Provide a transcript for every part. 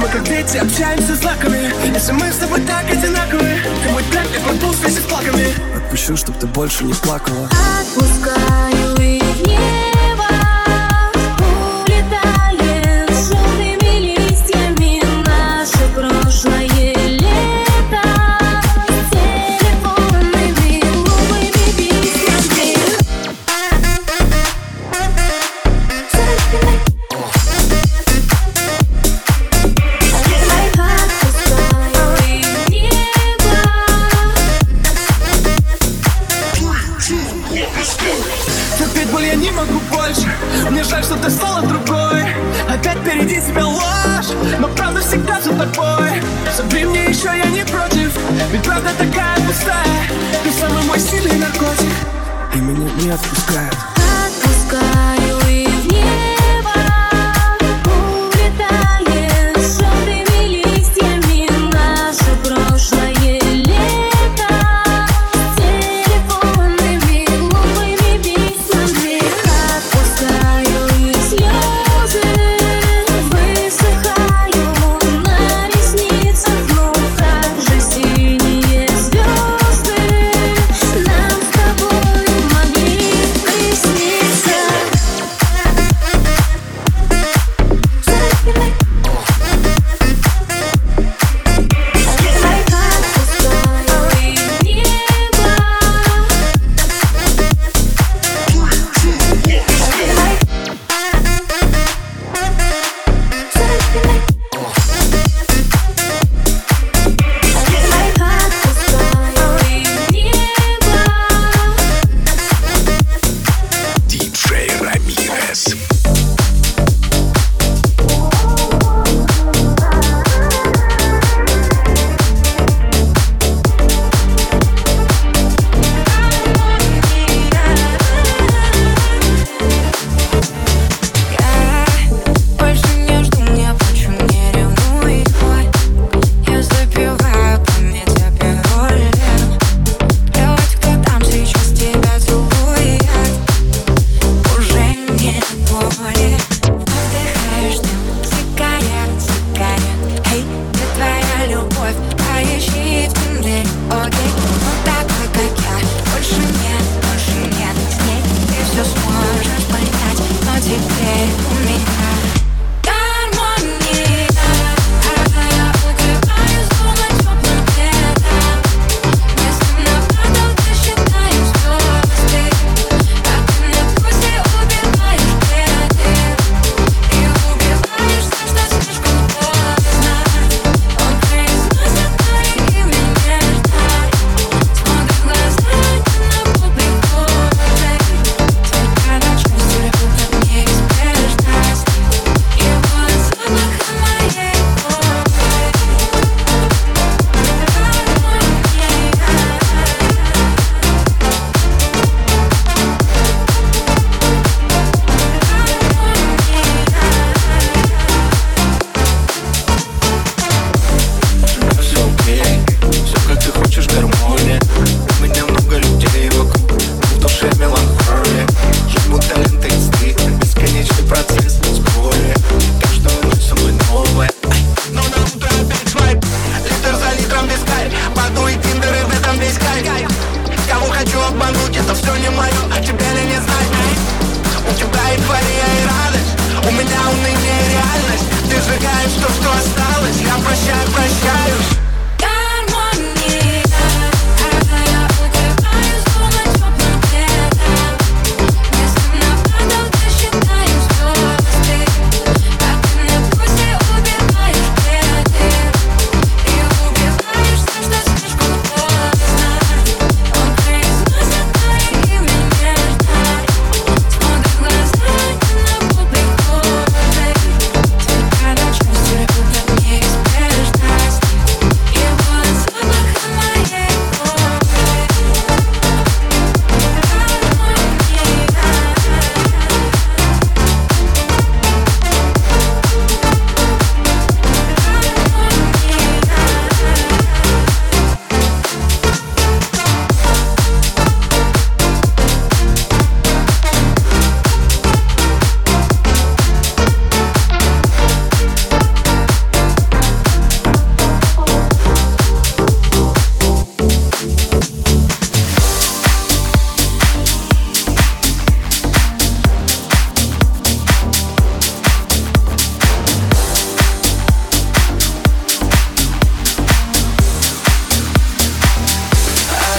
Мы как дети общаемся знаками, если мы с тобой так одинаковы. Ты мой трек, как мой пульс вместе с плаками. Отпущу, чтоб ты больше не плакала. Отпускаю и в небо улетали с желтыми листьями наше прошлое лето с телефонными глупыми песнями. Терпеть боль я не могу больше. Мне жаль, что ты стала другой. Опять впереди тебя ложь, но правда всегда за тобой. Собери мне еще, я не против, ведь правда такая пустая. Ты самый мой сильный наркотик, и меня не отпускают. Отпускаю и в небо улетает с желтыми листьями наше прошлое.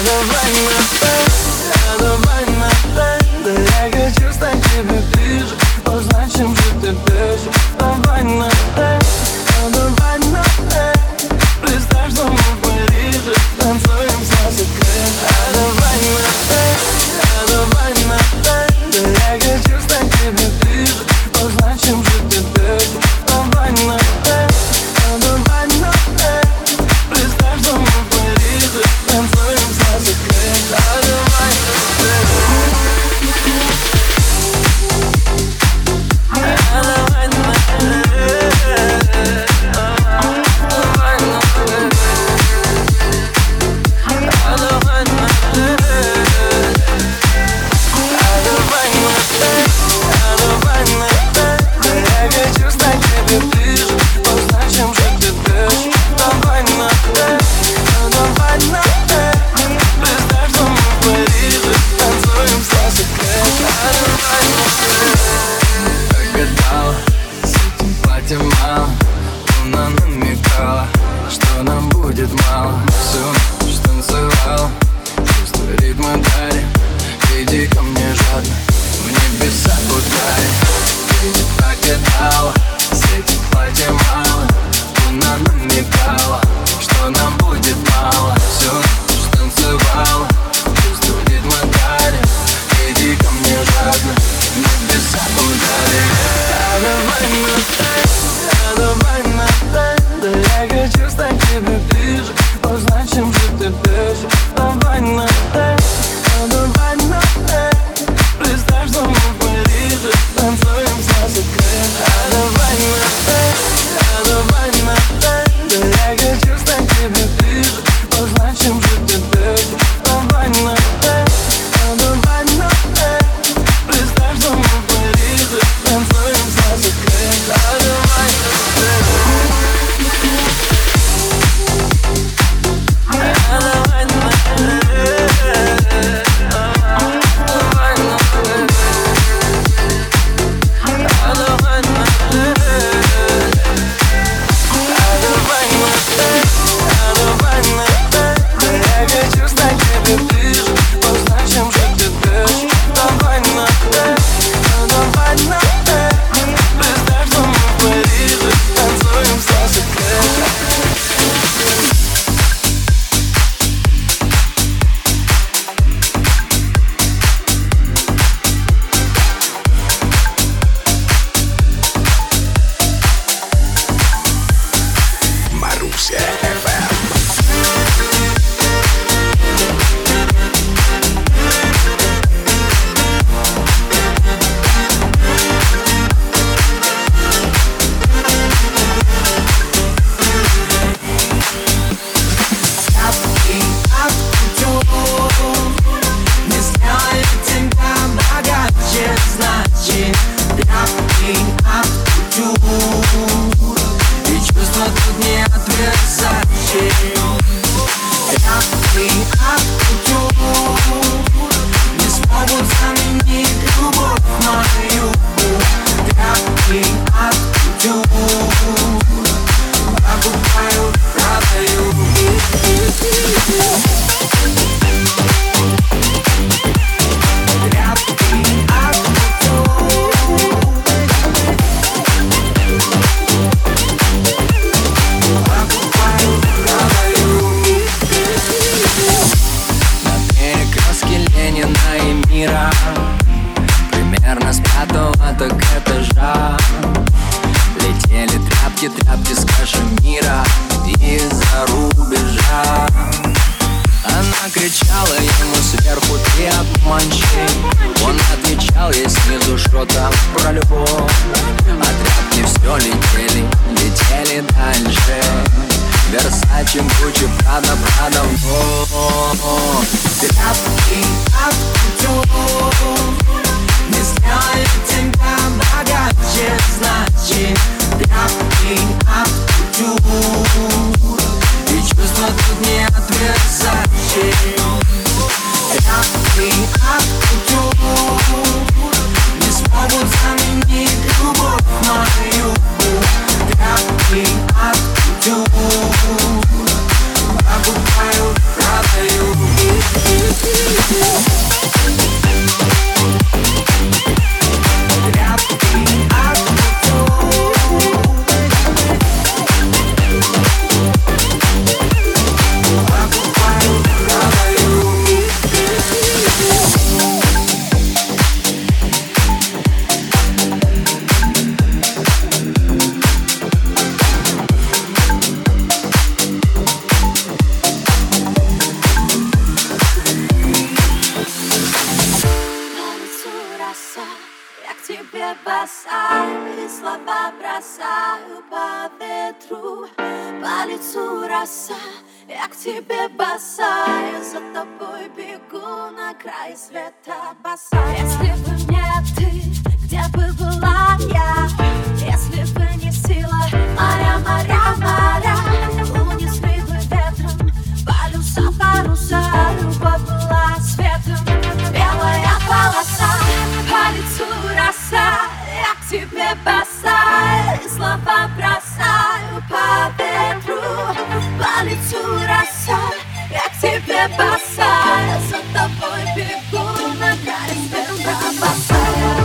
давай на тен, да я хочу стать тебе ближе, узнать, чем же ты дышишь. Давай на тен, давай на тен, представь, что мы в Париже танцуем за секрет. Давай на тен, да я хочу стать тебе ближе, узнать, чем же ты дышишь. Давай на тен, давай на тен, представь, что мы в Париже танцуем за секрет. Луна намекала, что нам будет мало. Все, что танцевал, чувство ритма дарит. Иди ко мне жадно, в небеса ударит. Ты покидала, с этим платьем мало. Луна намекала, что нам будет мало. Все, что танцевал, чувство ритма дарит. Иди ко мне жадно, в небеса ударит. Давай на тен, да я хочу стать тебе ближе, узнать, чем же ты дышишь. Давай на тен, представь, что мы в Париже танцуем за секрет. Давай на тен, да я хочу стать тебе ближе, узнать, чем же ты дышишь. Давай на тен, представь, что мы в Париже танцуем за секрет. Versace, Gucci, Prada, Prada, вон. Тряпки от кутюр не сделают тебя богаче, значит, тряпки от кутюр. И чувства тут не от Versace. Тряпки от кутюр не смогут заменить любовь мою. Тряпки от кутюр. Покупаю, продаю. бросаю, и слова бросаю по ветру, по лицу роса. Я к тебе босая, за тобой бегу на край света босая. Если бы не ты, где бы была я? Если бы не сила моря, моря, моря, унесли бы ветром полюса, паруса. Любовь была светом, белая полоса, по лицу роса. Я к тебе босая, и слова бросаю по ветру, по лицу роса. Я к тебе босая, за тобой бегу на край света босая.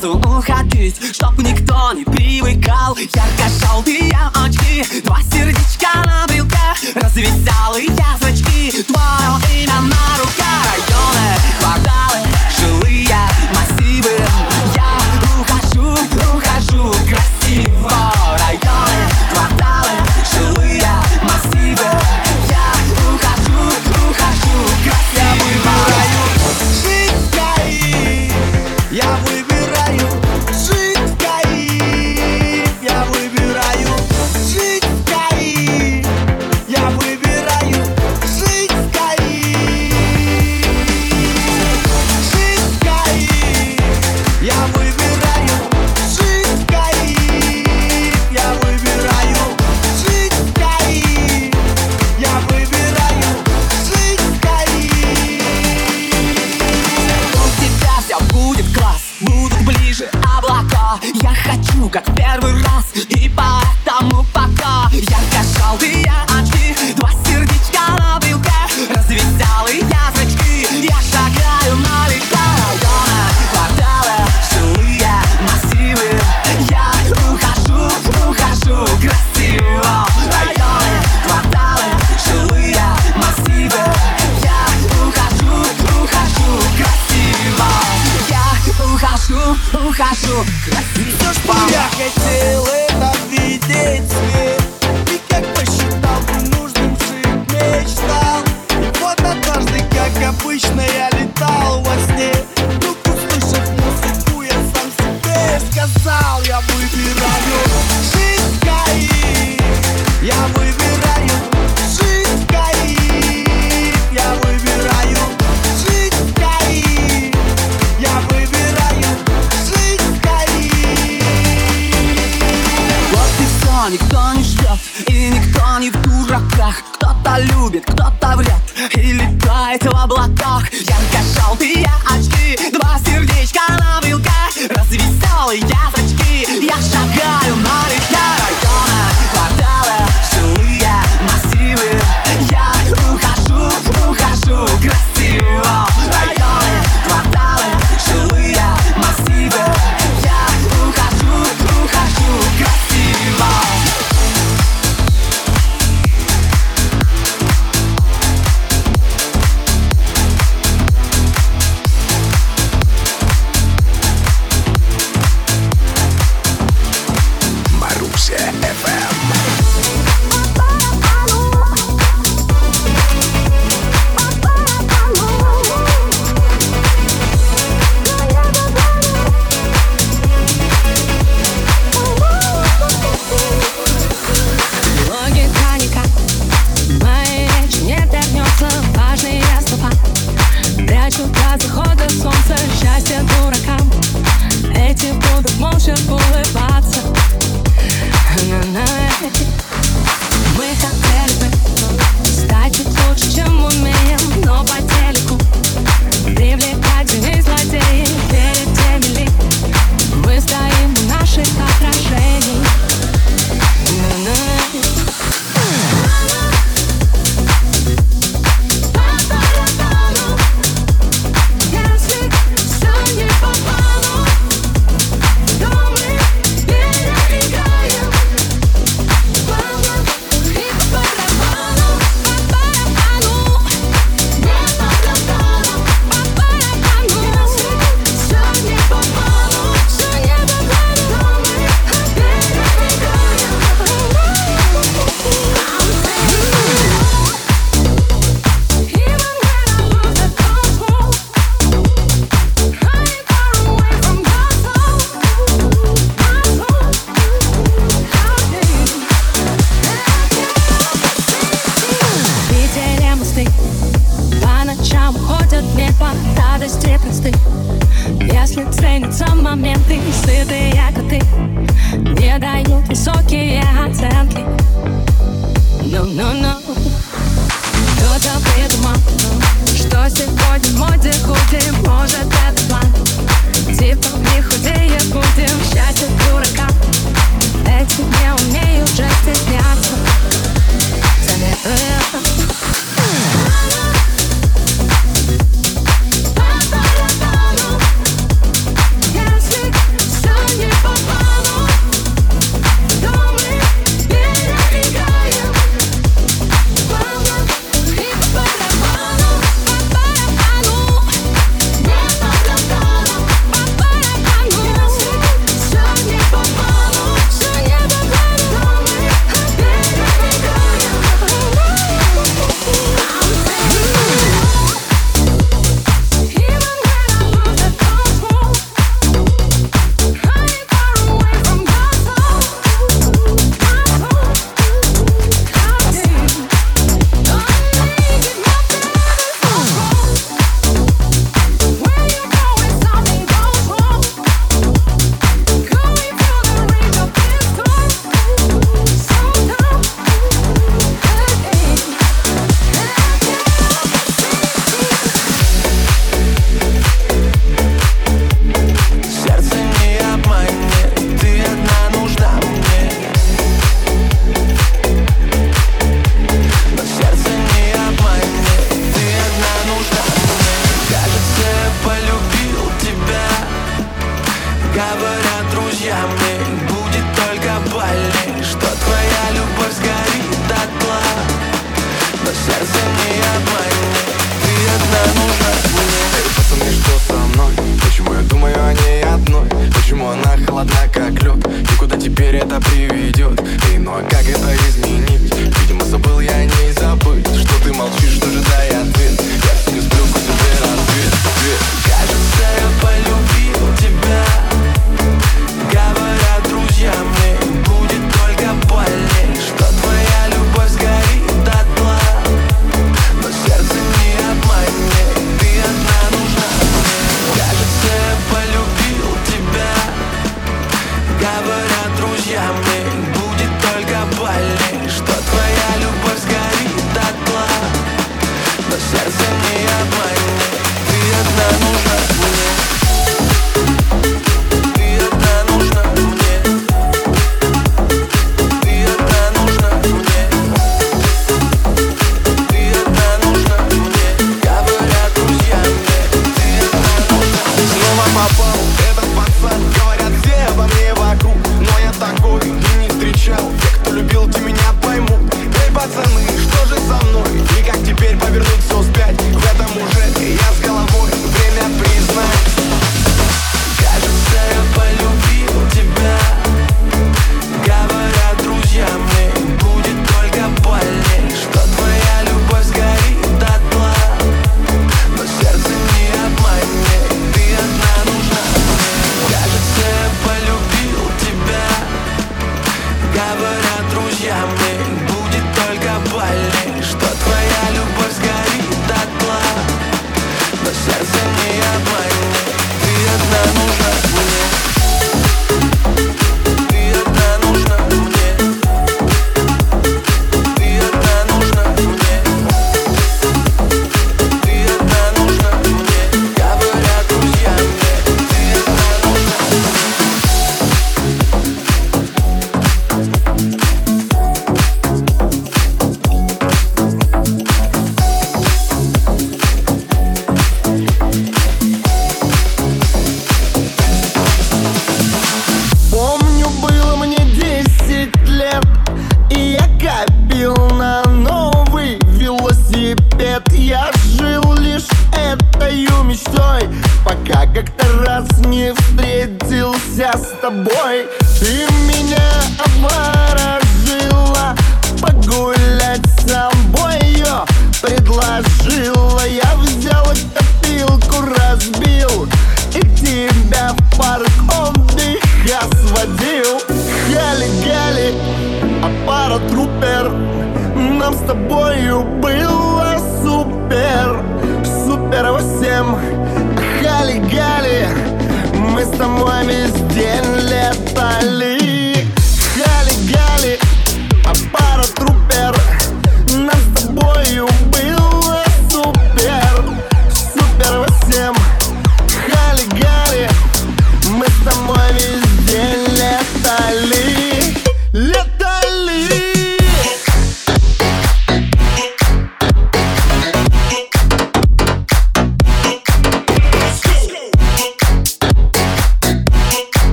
сразу уходить, чтоб никто не привыкал. Ярко-желтые очки, два сердечка на брелке, развеселые значки, твое имя на руках. Районы, кварталы, жилые массивы, я ухожу красиво. Районы, кварталы, жилые массивы, я ухожу красиво. Я выбираю жить в Каире, я выбираю жить в Каире, я выбираю жить в Каире, жить в Каире, я выбираю жить в Каире, я выбираю жить в Каире, я выбираю жить в Каире. У тебя все будет классно. Будут ближе облака, я хочу как первый раз, и поэтому пока. Ярко-желтые очки, два сердечка на брелке, развеселые значки, я шагаю налегке. Районы, кварталы, жилые массивы, я ухожу красиво. Районы, кварталы, жилые массивы, я ухожу красиво. Ухожу, красиво. Все, что я хотел, это видеть свет. И как посчитал бы нужным жить мечтал. И вот однажды, как обычно, я летал во сне. Вдруг, услышав музыку, я сам себе сказал: я выбираю жить в Каире, я выбираю жить в Каире, я выбираю жить в Каире, я выбираю. Никто не ждет, и никто не в дураках. Кто-то любит, кто-то врет и летает в облаках. Ярко-желтые очки, два сердечка на брелке, развеселые значки, я шагаю налегке. Районы, кварталы, жилые массивы, я ухожу красиво. Районы, кварталы, жилые массивы, я ухожу красиво. это приведет. И ну а как это изменить? Видимо, забыл я не забыть, что ты молчишь, ожидая ответ. Я все не сплю, хоть теперь ответ. Кажется, я полюбил тебя. Говорят друзья мне, будет только больней, что твоя любовь сгорит до дна. Но сердце не обманет, ты одна нужна мне. Кажется, я полюбил тебя. Говорят друзья мне, будет только больней, что твоя любовь сгорит до дна. Но сердце не обманет, ты одна нужна мне. Нам с тобою было супер,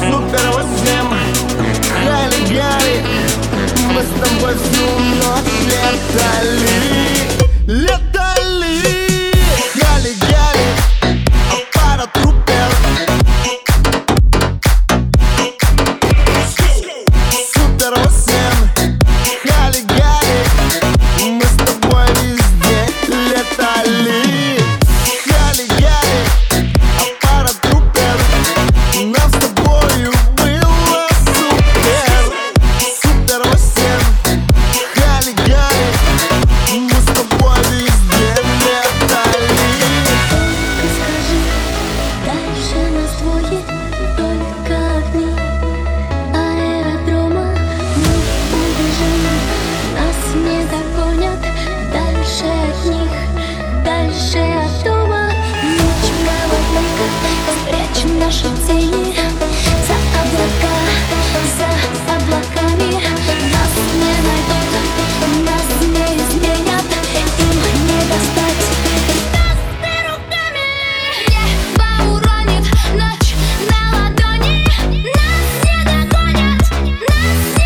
супер во всем. тени, за облаками нас не найдут, нас не изменят, им не достать. Нас руками небо уронит, ночь на ладони, нас не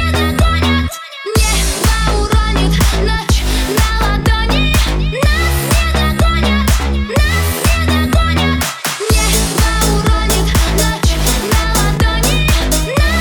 догонят, небо уронит, ночь на ладони, нас не догонят, небо уронит, ночь на ладони, нас не догонят, небо уронит,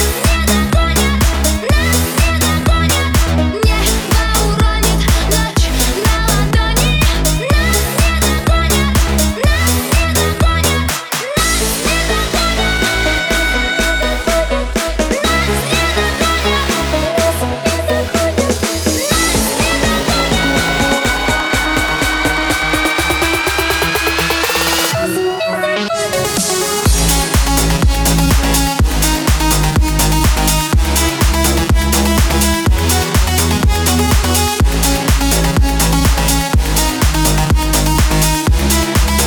ночь на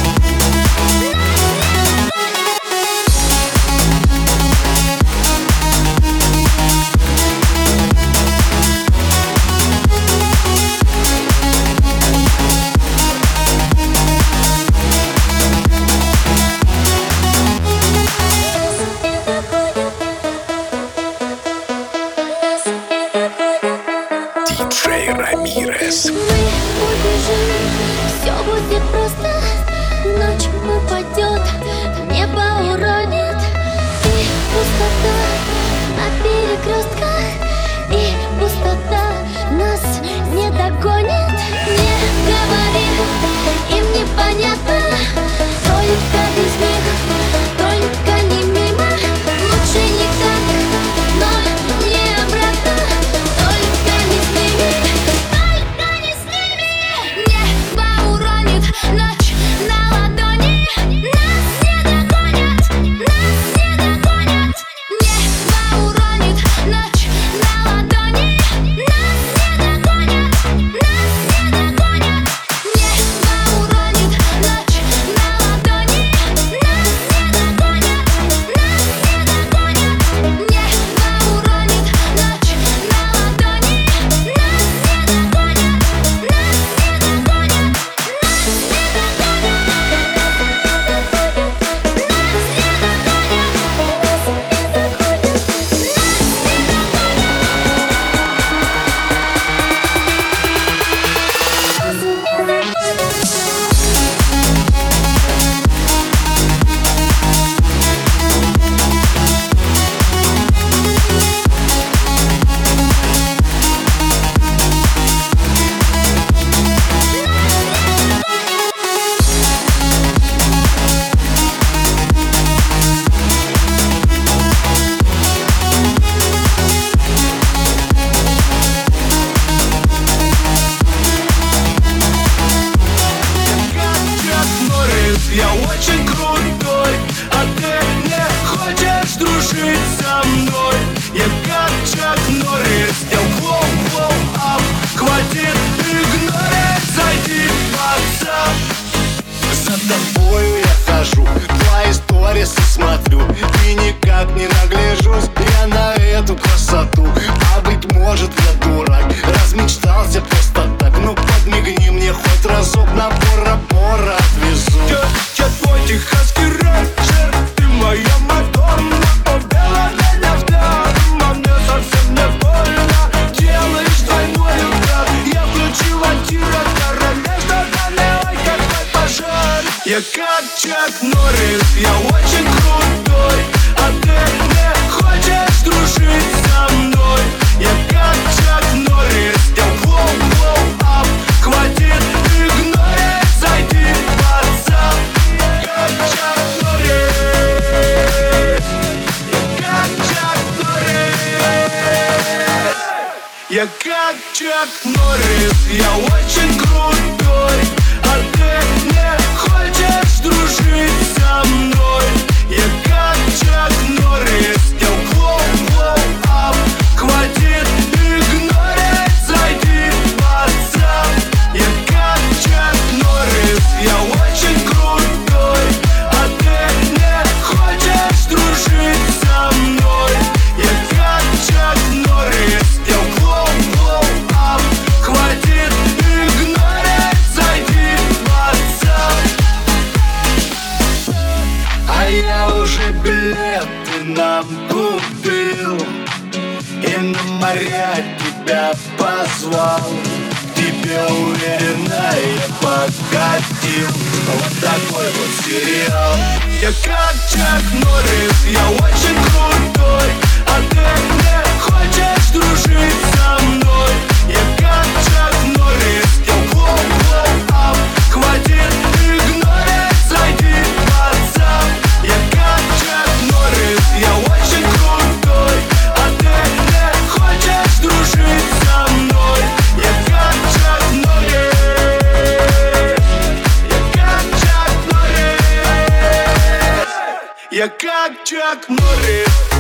ладони, нас не догонят, Диджей Рамирес. Мы убежим, все будет просто. Ночь упадет, небо уронит, и пустота на перекрестках, и пустота нас не догонит. Не говори, им непонятно, только без них, только не мимо. Лучше не так, но не обратно. Только не с ними, только не с ними. Небо уронит, ночь на ладони, нас не догонят, нас не догонят. Небо уронит, ночь на ладони, нас не догонят, нас не догонят. Небо уронит, ночь на ладони, нас не догонят, нас не догонят. Небо уронит, ночь на ладони, нас не догонят, нас не догонят, нас не догонят, нас не догонят, нас не догонят. Чак Норрис, я очень крутой, а ты не хочешь дружить со мной. Я как Чак Норрис, я воу-воу-ап, хватит игнорить, зайди в WhatsApp. За тобою я хожу, твои сторисы смотрю, и никак не нагляжусь я на эту красоту. А быть может, я дурак, размечтался просто так. Ну подмигни мне хоть разок, на Бора-Бора отвезу. Я твой техасский рейнджер, ты моя Мадонна. Побела ля-ля-ля, а мне совсем не больно. Делаешь двойной удар, я включила тиротара. Между нами, ой, какой пожар. Я как Чак Норрис, я очень крутой, а ты не хочешь дружить со мной. Я как Чак Норрис, я воу-воу-ап, хватит игнорить, зайди в WhatsApp. Я как Чак Норрис, я как Чак Норрис, я как Чак Норрис, я очень крутой, а ты не хочешь дружить со мной. Я как Чак Норрис, я воу-воу-ап, хватит игнорить, зайди в WhatsApp. Я как Чак Норрис, я очень крутой, а ты не хочешь дружить. моря тебя позвал, тебе уверенно я покатил. Вот такой вот сериал. Я как Чак Норрис, я очень крутой, а ты не хочешь дружить со мной. Я как Чак Норрис, я blow up, хватит игнорить, зайди в WhatsApp. Я как Чак Норрис, я очень крутой, а ты не хочешь дружить со мной. Я как Чак Норрис, я как Чак Норрис, я как Чак Норрис.